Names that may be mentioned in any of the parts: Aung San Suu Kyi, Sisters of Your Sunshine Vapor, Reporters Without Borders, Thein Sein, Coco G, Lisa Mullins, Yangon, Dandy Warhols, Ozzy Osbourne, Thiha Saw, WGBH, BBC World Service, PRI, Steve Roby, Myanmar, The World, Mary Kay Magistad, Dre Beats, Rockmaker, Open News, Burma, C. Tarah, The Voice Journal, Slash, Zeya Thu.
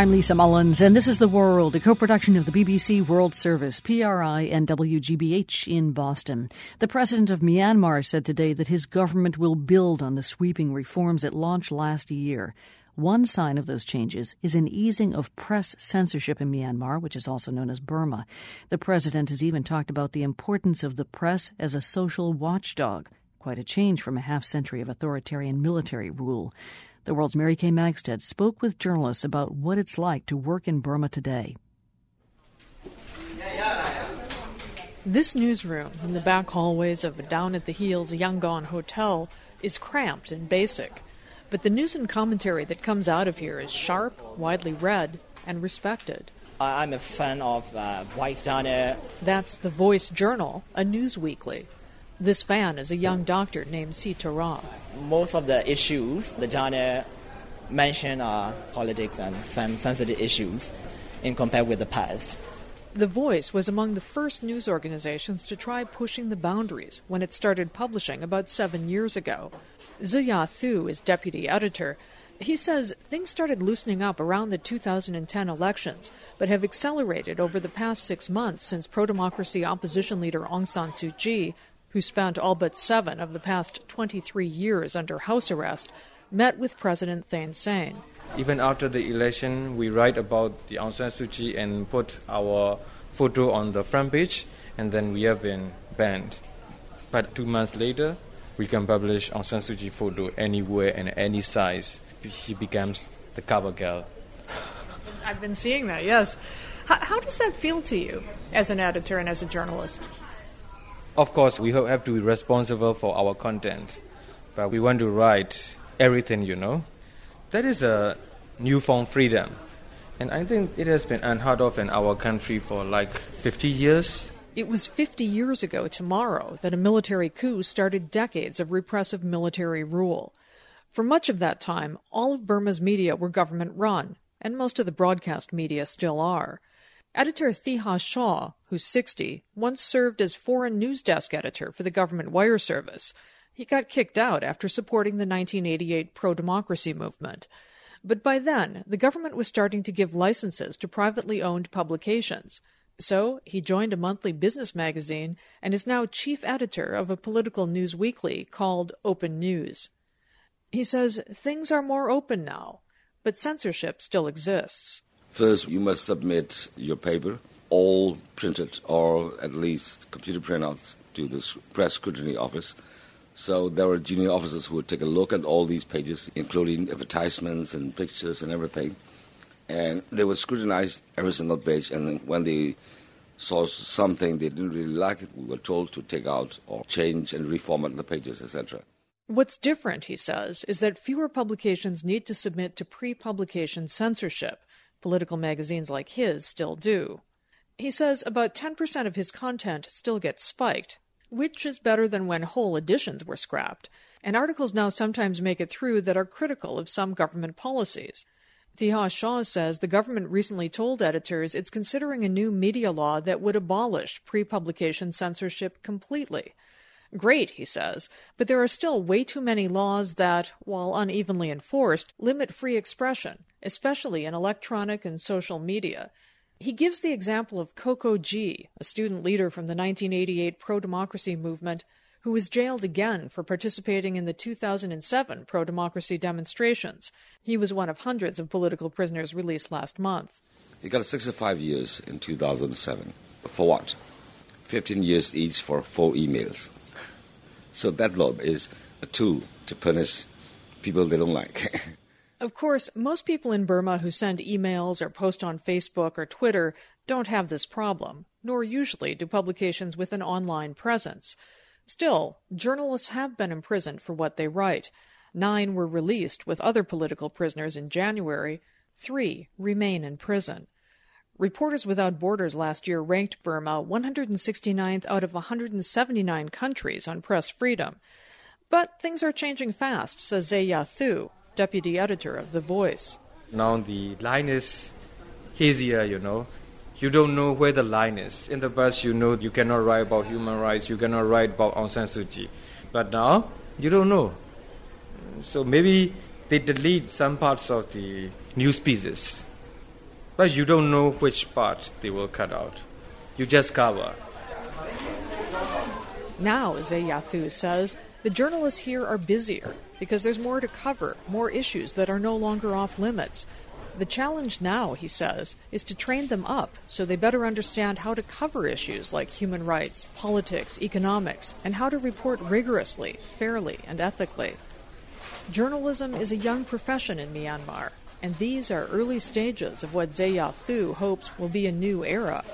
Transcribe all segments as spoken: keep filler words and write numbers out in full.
I'm Lisa Mullins, and this is The World, a co-production of the B B C World Service, P R I, and W G B H in Boston. The president of Myanmar said today that his government will build on the sweeping reforms it launched last year. One sign of those changes is an easing of press censorship in Myanmar, which is also known as Burma. The president has even talked about the importance of the press as a social watchdog, quite a change from a half-century of authoritarian military rule. The World's Mary Kay Magistad spoke with journalists about what it's like to work in Burma today. This newsroom in the back hallways of a down-at-the-heels Yangon hotel is cramped and basic. But the news and commentary that comes out of here is sharp, widely read, and respected. I'm a fan of uh, Voice Journal. That's The Voice Journal, a news weekly. This fan is a young doctor named C. Tarah. Most of the issues the journal mention are politics and some sensitive issues in compared with the past. The Voice was among the first news organizations to try pushing the boundaries when it started publishing about seven years ago. Zeya Thu is deputy editor. He says things started loosening up around the two thousand ten elections, but have accelerated over the past six months since pro-democracy opposition leader Aung San Suu Kyi, who spent all but seven of the past twenty-three years under house arrest, met with President Thein Sein. Even after the election, we write about the Aung San Suu Kyi and put our photo on the front page, and then we have been banned. But two months later, we can publish Aung San Suu Kyi photo anywhere and any size. She becomes the cover girl. I've been seeing that, yes. How, how does that feel to you as an editor and as a journalist? Of course, we have to be responsible for our content, but we want to write everything, you know. That is a newfound freedom, and I think it has been unheard of in our country for like fifty years. It was fifty years ago tomorrow that a military coup started decades of repressive military rule. For much of that time, all of Burma's media were government-run, and most of the broadcast media still are. Editor Thiha Saw, who's sixty, once served as foreign news desk editor for the government wire service. He got kicked out after supporting the nineteen eighty-eight pro-democracy movement. But by then, the government was starting to give licenses to privately owned publications. So he joined a monthly business magazine and is now chief editor of a political news weekly called Open News. He says things are more open now, but censorship still exists. First, you must submit your paper, all printed or at least computer printouts, to the press scrutiny office. So there are junior officers who would take a look at all these pages, including advertisements and pictures and everything. And they would scrutinize every single page. And then when they saw something they didn't really like, we were told to take out or change and reformat the pages, et cetera. What's different, he says, is that fewer publications need to submit to pre-publication censorship. Political magazines like his still do. He says about ten percent of his content still gets spiked, which is better than when whole editions were scrapped, and articles now sometimes make it through that are critical of some government policies. Thiha Saw says the government recently told editors it's considering a new media law that would abolish pre-publication censorship completely. Great, he says, but there are still way too many laws that, while unevenly enforced, limit free expression, especially in electronic and social media. He gives the example of Coco G, a student leader from the nineteen eighty-eight pro-democracy movement, who was jailed again for participating in the two thousand seven pro-democracy demonstrations. He was one of hundreds of political prisoners released last month. He got sixty-five years in two thousand seven. For what? fifteen years each for four emails. So that law is a tool to punish people they don't like. Of course, most people in Burma who send emails or post on Facebook or Twitter don't have this problem, nor usually do publications with an online presence. Still, journalists have been imprisoned for what they write. Nine were released with other political prisoners in January. Three remain in prison. Reporters Without Borders last year ranked Burma one hundred sixty-ninth out of one hundred seventy-nine countries on press freedom. But things are changing fast, says Zeya Thu, deputy editor of The Voice. Now the line is hazier, you know. You don't know where the line is. In the past, you know you cannot write about human rights, you cannot write about Aung San Suu Kyi. But now, you don't know. So maybe they delete some parts of the news pieces. But you don't know which part they will cut out. You just cover. Now, Zeya Thu says, the journalists here are busier because there's more to cover, more issues that are no longer off limits. The challenge now, he says, is to train them up so they better understand how to cover issues like human rights, politics, economics, and how to report rigorously, fairly, and ethically. Journalism is a young profession in Myanmar, and these are early stages of what Zeya Thu hopes will be a new era.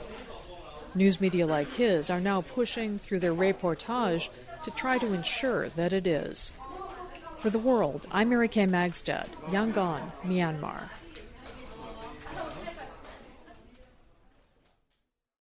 News media like his are now pushing through their reportage to try to ensure that it is. For The World, I'm Mary Kay Magistad, Yangon, Myanmar.